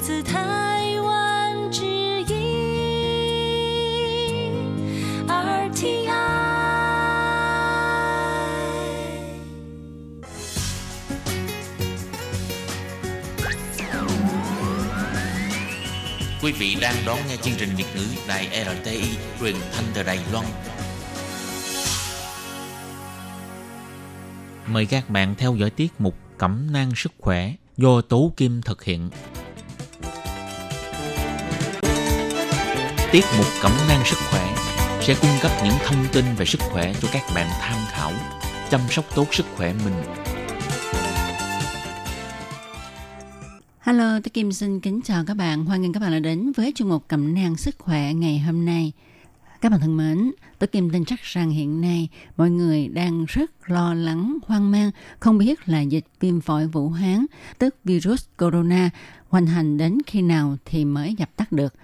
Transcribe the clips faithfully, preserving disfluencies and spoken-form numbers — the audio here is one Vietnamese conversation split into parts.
Quý vị đang đón nghe chương trình Việt ngữ Đài rờ tê i truyền thanh từ Đài Loan. Mời các bạn theo dõi tiết mục Cẩm nang sức khỏe do Tố Kim thực hiện. Tiết mục Cẩm nang sức khỏe sẽ cung cấp những thông tin về sức khỏe cho các bạn tham khảo, chăm sóc tốt sức khỏe mình. Hello, tôi Kim xin kính chào các bạn. Hoan nghênh các bạn đã đến với chương mục Cẩm nang sức khỏe ngày hôm nay. Các bạn thân mến, tôi Kim tin chắc rằng hiện nay mọi người đang rất lo lắng, hoang mang, không biết là dịch viêm phổi Vũ Hán, tức virus corona, hoành hành đến khi nào thì mới dập tắt được.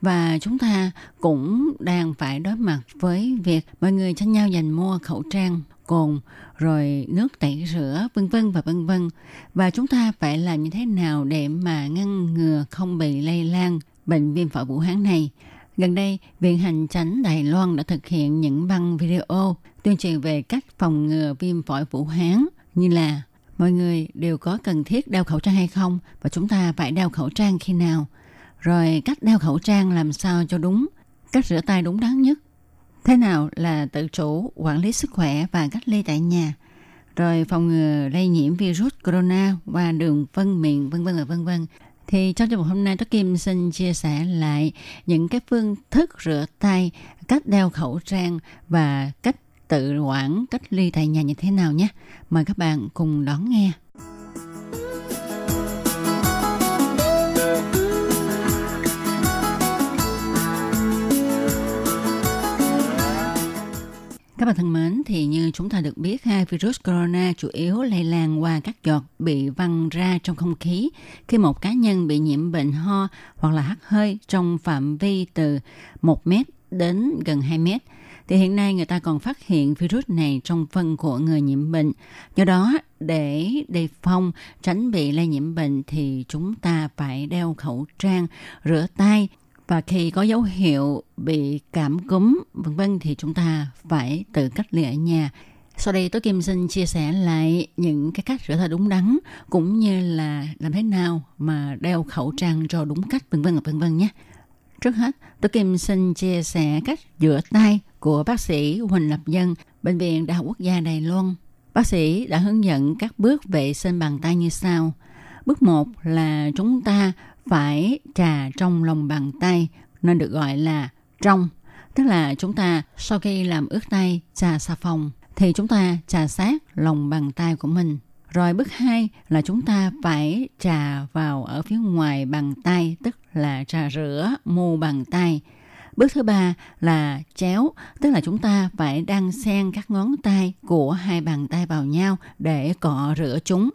Và chúng ta cũng đang phải đối mặt với việc mọi người tranh nhau giành mua khẩu trang, cồn, rồi nước tẩy rửa, vân vân và vân vân. Và chúng ta phải làm như thế nào để mà ngăn ngừa không bị lây lan bệnh viêm phổi Vũ Hán này? Gần đây, Viện Hành Chánh Đài Loan đã thực hiện những băng video tuyên truyền về cách phòng ngừa viêm phổi Vũ Hán, như là mọi người đều có cần thiết đeo khẩu trang hay không, và chúng ta phải đeo khẩu trang khi nào, rồi cách đeo khẩu trang làm sao cho đúng, cách rửa tay đúng đắn nhất, thế nào là tự chủ, quản lý sức khỏe và cách ly tại nhà, rồi phòng ngừa lây nhiễm virus corona qua đường phân miệng, vân vân và vân vân. Thì trong chương trình hôm nay, tôi Kim xin chia sẻ lại những cái phương thức rửa tay, cách đeo khẩu trang và cách tự quản, cách ly tại nhà như thế nào nhé. Mời các bạn cùng đón nghe. Các bạn thân mến, thì như chúng ta được biết ha, virus corona chủ yếu lây lan qua các giọt bị văng ra trong không khí khi một cá nhân bị nhiễm bệnh ho hoặc là hắt hơi trong phạm vi từ một mét đến gần hai mét. Thì hiện nay người ta còn phát hiện virus này trong phân của người nhiễm bệnh. Do đó, để đề phòng tránh bị lây nhiễm bệnh thì chúng ta phải đeo khẩu trang, rửa tay. Và khi có dấu hiệu bị cảm cúm vân vân thì chúng ta phải tự cách ly ở nhà. Sau đây tôi Kim xin chia sẻ lại những cái cách rửa tay đúng đắn cũng như là làm thế nào mà đeo khẩu trang cho đúng cách vân vân vân vân nhé. Trước hết, tôi Kim xin chia sẻ cách rửa tay của bác sĩ Huỳnh Lập Nhân, Bệnh viện Đại học Quốc gia Đài Loan. Bác sĩ đã hướng dẫn các bước vệ sinh bàn tay như sau. Bước một là chúng ta phải trà trong lòng bàn tay, nên được gọi là trong. Tức là chúng ta sau khi làm ướt tay trà xà phòng thì chúng ta trà sát lòng bàn tay của mình. Rồi bước hai là chúng ta phải trà vào ở phía ngoài bàn tay, tức là trà rửa mu bàn tay. Bước thứ ba là chéo, tức là chúng ta phải đan xen các ngón tay của hai bàn tay vào nhau để cọ rửa chúng.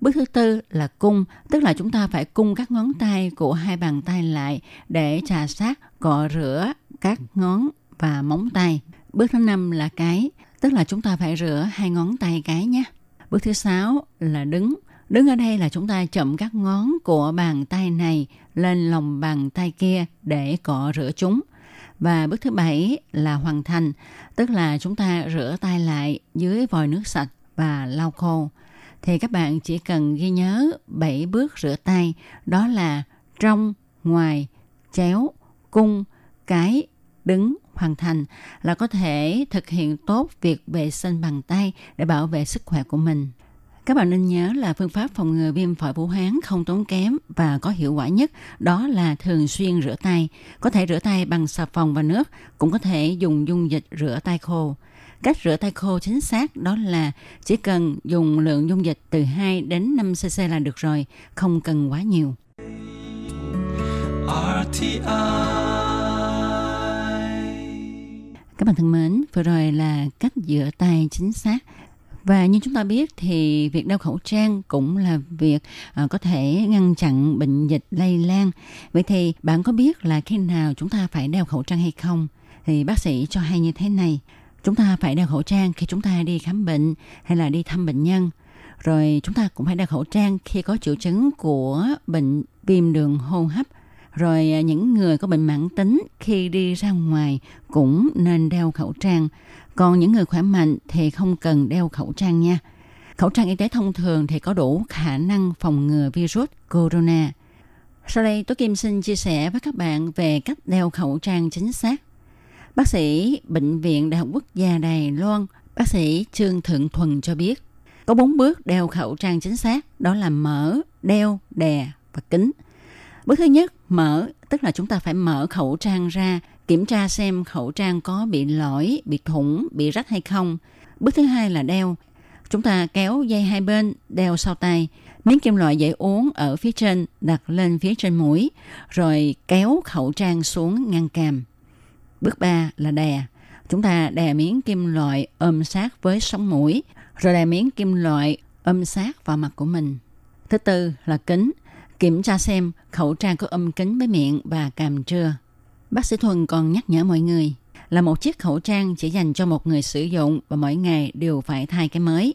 Bước thứ tư là cung, tức là chúng ta phải cung các ngón tay của hai bàn tay lại để trà sát, cọ rửa các ngón và móng tay. Bước thứ năm là cái, tức là chúng ta phải rửa hai ngón tay cái nhé. Bước thứ sáu là đứng. Đứng ở đây là chúng ta chậm các ngón của bàn tay này lên lòng bàn tay kia để cọ rửa chúng. Và bước thứ bảy là hoàn thành, tức là chúng ta rửa tay lại dưới vòi nước sạch và lau khô. Thì các bạn chỉ cần ghi nhớ bảy bước rửa tay, đó là trong, ngoài, chéo, cung, cái, đứng, hoàn thành, là có thể thực hiện tốt việc vệ sinh bàn tay để bảo vệ sức khỏe của mình. Các bạn nên nhớ là phương pháp phòng ngừa viêm phổi Vũ Hán không tốn kém và có hiệu quả nhất đó là thường xuyên rửa tay. Có thể rửa tay bằng xà phòng và nước, cũng có thể dùng dung dịch rửa tay khô. Cách rửa tay khô chính xác đó là chỉ cần dùng lượng dung dịch từ hai đến năm xê xê là được rồi, không cần quá nhiều. rờ tê i. Các bạn thân mến, vừa rồi là cách rửa tay chính xác. Và như chúng ta biết thì việc đeo khẩu trang cũng là việc à, có thể ngăn chặn bệnh dịch lây lan. Vậy thì bạn có biết là khi nào chúng ta phải đeo khẩu trang hay không? Thì bác sĩ cho hay như thế này. Chúng ta phải đeo khẩu trang khi chúng ta đi khám bệnh hay là đi thăm bệnh nhân. Rồi chúng ta cũng phải đeo khẩu trang khi có triệu chứng của bệnh viêm đường hô hấp. Rồi những người có bệnh mãn tính khi đi ra ngoài cũng nên đeo khẩu trang. Còn những người khỏe mạnh thì không cần đeo khẩu trang nha. Khẩu trang y tế thông thường thì có đủ khả năng phòng ngừa virus corona. Sau đây, Tố Kim xin chia sẻ với các bạn về cách đeo khẩu trang chính xác. Bác sĩ Bệnh viện Đại học Quốc gia Đài Loan, bác sĩ Trương Thượng Thuần cho biết, có bốn bước đeo khẩu trang chính xác, đó là mở, đeo, đè và kín. Bước thứ nhất, mở, tức là chúng ta phải mở khẩu trang ra, kiểm tra xem khẩu trang có bị lõi, bị thủng, bị rách hay không. Bước thứ hai là đeo. Chúng ta kéo dây hai bên, đeo sau tay, miếng kim loại dễ uốn ở phía trên đặt lên phía trên mũi, rồi kéo khẩu trang xuống ngang cằm. Bước ba là đè. Chúng ta đè miếng kim loại ôm sát với sống mũi, rồi đè miếng kim loại ôm sát vào mặt của mình. Thứ tư là kín. Kiểm tra xem khẩu trang có ôm kín với miệng và cằm chưa. Bác sĩ Thuần còn nhắc nhở mọi người là một chiếc khẩu trang chỉ dành cho một người sử dụng và mỗi ngày đều phải thay cái mới.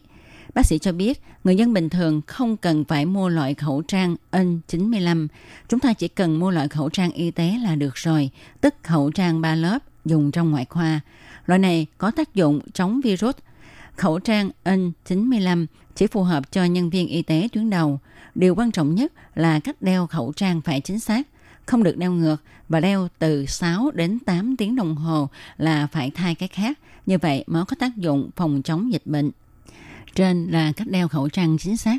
Bác sĩ cho biết người dân bình thường không cần phải mua loại khẩu trang N chín mươi lăm. Chúng ta chỉ cần mua loại khẩu trang y tế là được rồi, tức khẩu trang ba lớp dùng trong ngoại khoa. Loại này có tác dụng chống virus. Khẩu trang N chín mươi lăm chỉ phù hợp cho nhân viên y tế tuyến đầu. Điều quan trọng nhất là cách đeo khẩu trang phải chính xác, không được đeo ngược và đeo từ sáu đến tám tiếng đồng hồ là phải thay cái khác. Như vậy mới có tác dụng phòng chống dịch bệnh. Trên là cách đeo khẩu trang chính xác.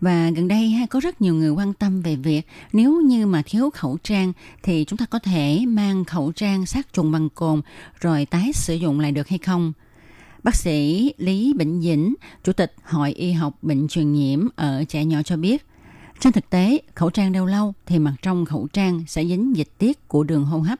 Và gần đây có rất nhiều người quan tâm về việc nếu như mà thiếu khẩu trang thì chúng ta có thể mang khẩu trang sát trùng bằng cồn rồi tái sử dụng lại được hay không? Bác sĩ Lý Bỉnh Dĩnh, Chủ tịch Hội Y học Bệnh truyền nhiễm ở trẻ nhỏ cho biết, trên thực tế, khẩu trang đeo lâu thì mặt trong khẩu trang sẽ dính dịch tiết của đường hô hấp.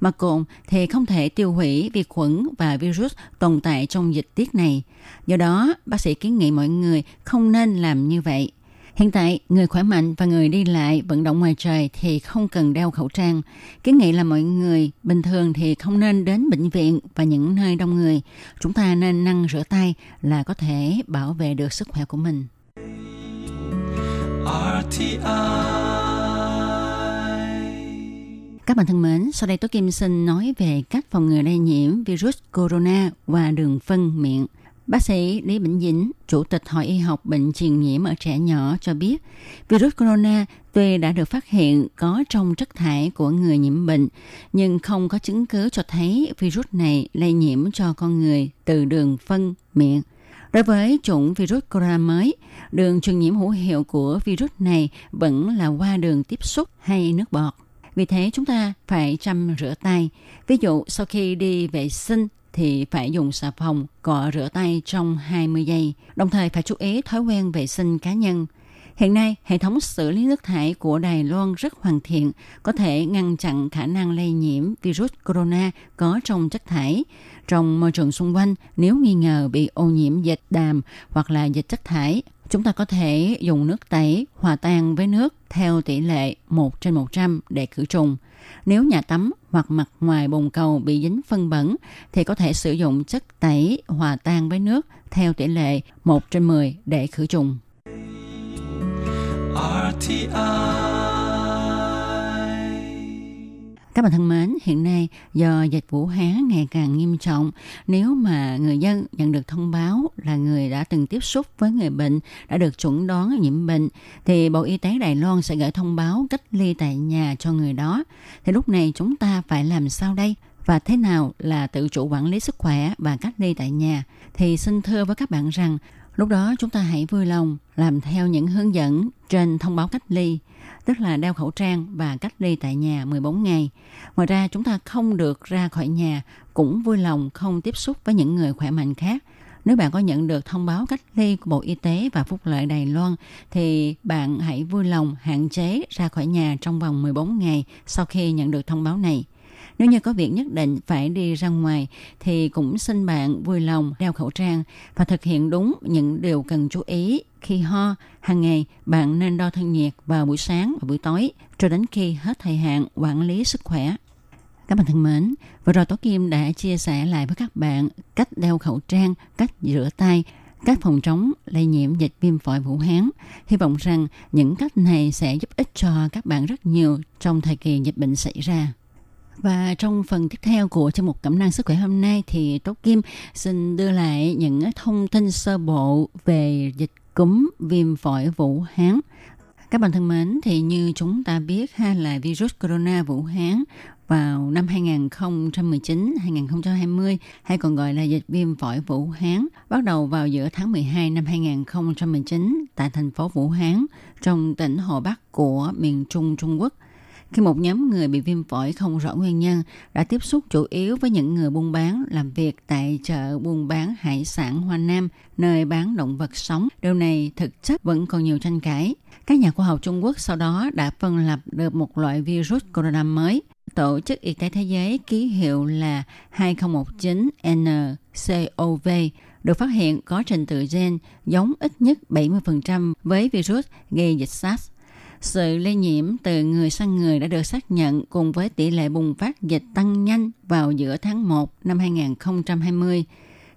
Mà cồn thì không thể tiêu hủy vi khuẩn và virus tồn tại trong dịch tiết này. Do đó, bác sĩ kiến nghị mọi người không nên làm như vậy. Hiện tại, người khỏe mạnh và người đi lại vận động ngoài trời thì không cần đeo khẩu trang. Kiến nghị là mọi người bình thường thì không nên đến bệnh viện và những nơi đông người. Chúng ta nên năng rửa tay là có thể bảo vệ được sức khỏe của mình. rờ tê i. Các bạn thân mến, sau đây Tố Kim xin nói về cách phòng ngừa lây nhiễm virus corona qua đường phân miệng. Bác sĩ Lý Bỉnh Dĩnh, Chủ tịch Hội Y học Bệnh truyền nhiễm ở trẻ nhỏ cho biết, virus corona tuy đã được phát hiện có trong chất thải của người nhiễm bệnh, nhưng không có chứng cứ cho thấy virus này lây nhiễm cho con người từ đường phân miệng. Đối với chủng virus corona mới, đường truyền nhiễm hữu hiệu của virus này vẫn là qua đường tiếp xúc hay nước bọt. Vì thế chúng ta phải chăm rửa tay. Ví dụ sau khi đi vệ sinh thì phải dùng xà phòng cọ rửa tay trong hai mươi giây, đồng thời phải chú ý thói quen vệ sinh cá nhân. Hiện nay, hệ thống xử lý nước thải của Đài Loan rất hoàn thiện, có thể ngăn chặn khả năng lây nhiễm virus corona có trong chất thải, trong môi trường xung quanh. Nếu nghi ngờ bị ô nhiễm dịch đàm hoặc là dịch chất thải, chúng ta có thể dùng nước tẩy hòa tan với nước theo tỷ lệ một trên một trăm để khử trùng. Nếu nhà tắm hoặc mặt ngoài bồn cầu bị dính phân bẩn thì có thể sử dụng chất tẩy hòa tan với nước theo tỷ lệ một trên mười để khử trùng. rờ tê i. Các bạn thân mến, hiện nay do dịch Vũ Hán ngày càng nghiêm trọng, nếu mà người dân nhận được thông báo là người đã từng tiếp xúc với người bệnh đã được chẩn đoán nhiễm bệnh, thì Bộ Y tế Đài Loan sẽ gửi thông báo cách ly tại nhà cho người đó. Thì lúc này chúng ta phải làm sao đây? Và thế nào là tự chủ quản lý sức khỏe và cách ly tại nhà? Thì xin thưa với các bạn rằng, lúc đó chúng ta hãy vui lòng làm theo những hướng dẫn trên thông báo cách ly, tức là đeo khẩu trang và cách ly tại nhà mười bốn ngày. Ngoài ra chúng ta không được ra khỏi nhà, cũng vui lòng không tiếp xúc với những người khỏe mạnh khác. Nếu bạn có nhận được thông báo cách ly của Bộ Y tế và Phúc lợi Đài Loan thì bạn hãy vui lòng hạn chế ra khỏi nhà trong vòng mười bốn ngày sau khi nhận được thông báo này. Nếu như có việc nhất định phải đi ra ngoài thì cũng xin bạn vui lòng đeo khẩu trang và thực hiện đúng những điều cần chú ý. Khi ho, hàng ngày bạn nên đo thân nhiệt vào buổi sáng và buổi tối cho đến khi hết thời hạn quản lý sức khỏe. Các bạn thân mến, vừa rồi Tố Kim đã chia sẻ lại với các bạn cách đeo khẩu trang, cách rửa tay, cách phòng chống lây nhiễm dịch viêm phổi Vũ Hán. Hy vọng rằng những cách này sẽ giúp ích cho các bạn rất nhiều trong thời kỳ dịch bệnh xảy ra. Và trong phần tiếp theo của chương mục Cẩm nang sức khỏe hôm nay thì Tố Kim xin đưa lại những thông tin sơ bộ về dịch cúm viêm phổi Vũ Hán. Các bạn thân mến, thì như chúng ta biết ha, là virus corona Vũ Hán vào năm hai không một chín đến hai không hai không, hay còn gọi là dịch viêm phổi Vũ Hán, bắt đầu vào giữa tháng mười hai năm hai không một chín tại thành phố Vũ Hán, trong tỉnh Hồ Bắc của miền Trung Trung Quốc. Khi một nhóm người bị viêm phổi không rõ nguyên nhân đã tiếp xúc chủ yếu với những người buôn bán làm việc tại chợ buôn bán hải sản Hoa Nam, nơi bán động vật sống. Điều này thực chất vẫn còn nhiều tranh cãi. Các nhà khoa học Trung Quốc sau đó đã phân lập được một loại virus corona mới. Tổ chức Y tế Thế giới ký hiệu là hai không một chín en xê o vê được phát hiện có trình tự gen giống ít nhất bảy mươi phần trăm với virus gây dịch SARS. Sự lây nhiễm từ người sang người đã được xác nhận cùng với tỷ lệ bùng phát dịch tăng nhanh vào giữa tháng một năm hai không hai không.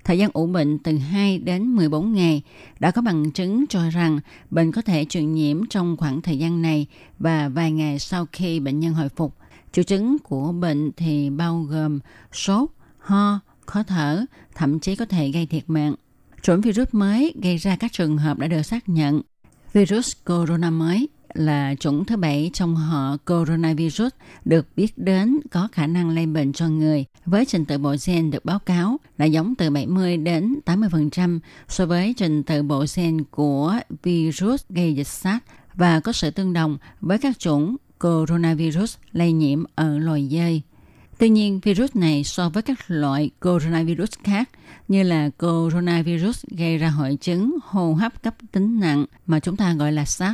Thời gian ủ bệnh từ hai đến mười bốn ngày đã có bằng chứng cho rằng bệnh có thể truyền nhiễm trong khoảng thời gian này và vài ngày sau khi bệnh nhân hồi phục. Triệu chứng của bệnh thì bao gồm sốt, ho, khó thở, thậm chí có thể gây thiệt mạng. Chủng virus mới gây ra các trường hợp đã được xác nhận. Virus corona mới là chủng thứ bảy trong họ coronavirus được biết đến có khả năng lây bệnh cho người, với trình tự bộ gen được báo cáo là giống từ bảy mươi đến tám mươi phần trăm so với trình tự bộ gen của virus gây dịch SARS và có sự tương đồng với các chủng coronavirus lây nhiễm ở loài dơi. Tuy nhiên, virus này so với các loại coronavirus khác như là coronavirus gây ra hội chứng hô hấp cấp tính nặng mà chúng ta gọi là SARS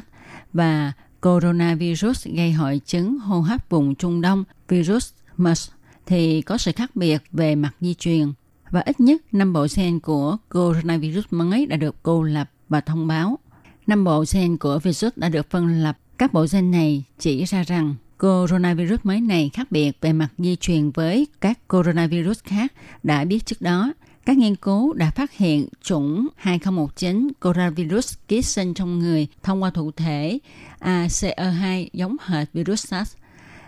và coronavirus gây hội chứng hô hấp vùng Trung Đông, virus MERS, thì có sự khác biệt về mặt di truyền. Và ít nhất năm bộ gen của coronavirus mới đã được cô lập và thông báo. Năm bộ gen của virus đã được phân lập. Các bộ gen này chỉ ra rằng coronavirus mới này khác biệt về mặt di truyền với các coronavirus khác đã biết trước đó. Các nghiên cứu đã phát hiện chủng hai không một chín coronavirus ký sinh trong người thông qua thụ thể A C E hai giống hệt virus SARS.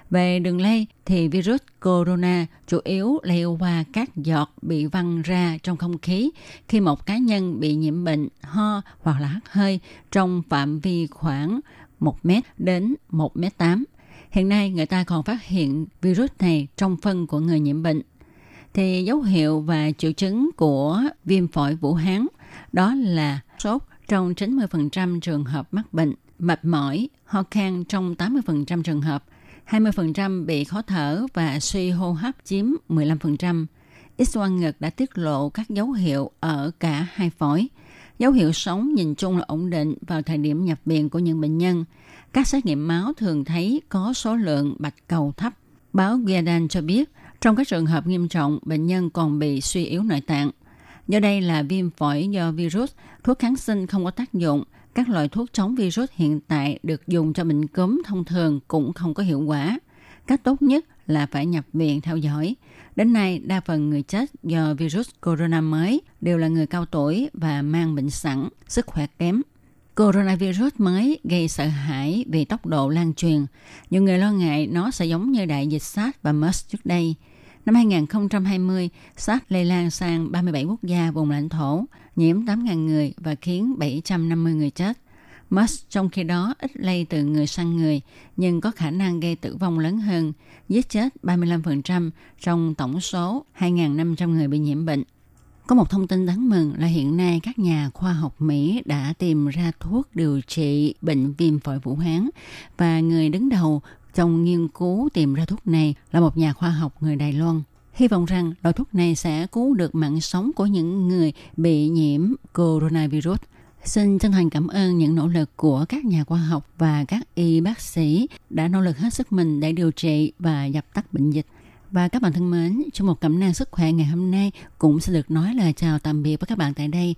Về đường lây thì virus corona chủ yếu lây qua các giọt bị văng ra trong không khí khi một cá nhân bị nhiễm bệnh, ho hoặc là hắt hơi trong phạm vi khoảng một mét đến một mét tám. Hiện nay người ta còn phát hiện virus này trong phân của người nhiễm bệnh. Thì dấu hiệu và triệu chứng của viêm phổi Vũ Hán đó là sốt trong chín mươi phần trăm trường hợp mắc bệnh, mệt mỏi, ho khan trong tám mươi phần trăm trường hợp, hai mươi phần trăm bị khó thở và suy hô hấp chiếm mười lăm phần trăm. X-quang ngực đã tiết lộ các dấu hiệu ở cả hai phổi. Dấu hiệu sống nhìn chung là ổn định vào thời điểm nhập viện của những bệnh nhân. Các xét nghiệm máu thường thấy có số lượng bạch cầu thấp. Báo Guardian cho biết, trong các trường hợp nghiêm trọng, bệnh nhân còn bị suy yếu nội tạng. Do đây là viêm phổi do virus, thuốc kháng sinh không có tác dụng. Các loại thuốc chống virus hiện tại được dùng cho bệnh cúm thông thường cũng không có hiệu quả. Cách tốt nhất là phải nhập viện theo dõi. Đến nay, đa phần người chết do virus corona mới đều là người cao tuổi và mang bệnh sẵn, sức khỏe kém. Coronavirus mới gây sợ hãi vì tốc độ lan truyền. Nhiều người lo ngại nó sẽ giống như đại dịch SARS và MERS trước đây. Năm hai không hai không, SARS lây lan sang ba mươi bảy quốc gia vùng lãnh thổ, nhiễm tám nghìn người và khiến bảy trăm năm mươi người chết. MERS trong khi đó ít lây từ người sang người, nhưng có khả năng gây tử vong lớn hơn, giết chết ba mươi lăm phần trăm trong tổng số hai nghìn năm trăm người bị nhiễm bệnh. Có một thông tin đáng mừng là hiện nay các nhà khoa học Mỹ đã tìm ra thuốc điều trị bệnh viêm phổi Vũ Hán và người đứng đầu trong nghiên cứu tìm ra thuốc này là một nhà khoa học người Đài Loan. Hy vọng rằng loại thuốc này sẽ cứu được mạng sống của những người bị nhiễm coronavirus. Xin chân thành cảm ơn những nỗ lực của các nhà khoa học và các y bác sĩ đã nỗ lực hết sức mình để điều trị và dập tắt bệnh dịch. Và các bạn thân mến, trong một Cẩm nang sức khỏe ngày hôm nay cũng sẽ được nói lời chào tạm biệt với các bạn tại đây.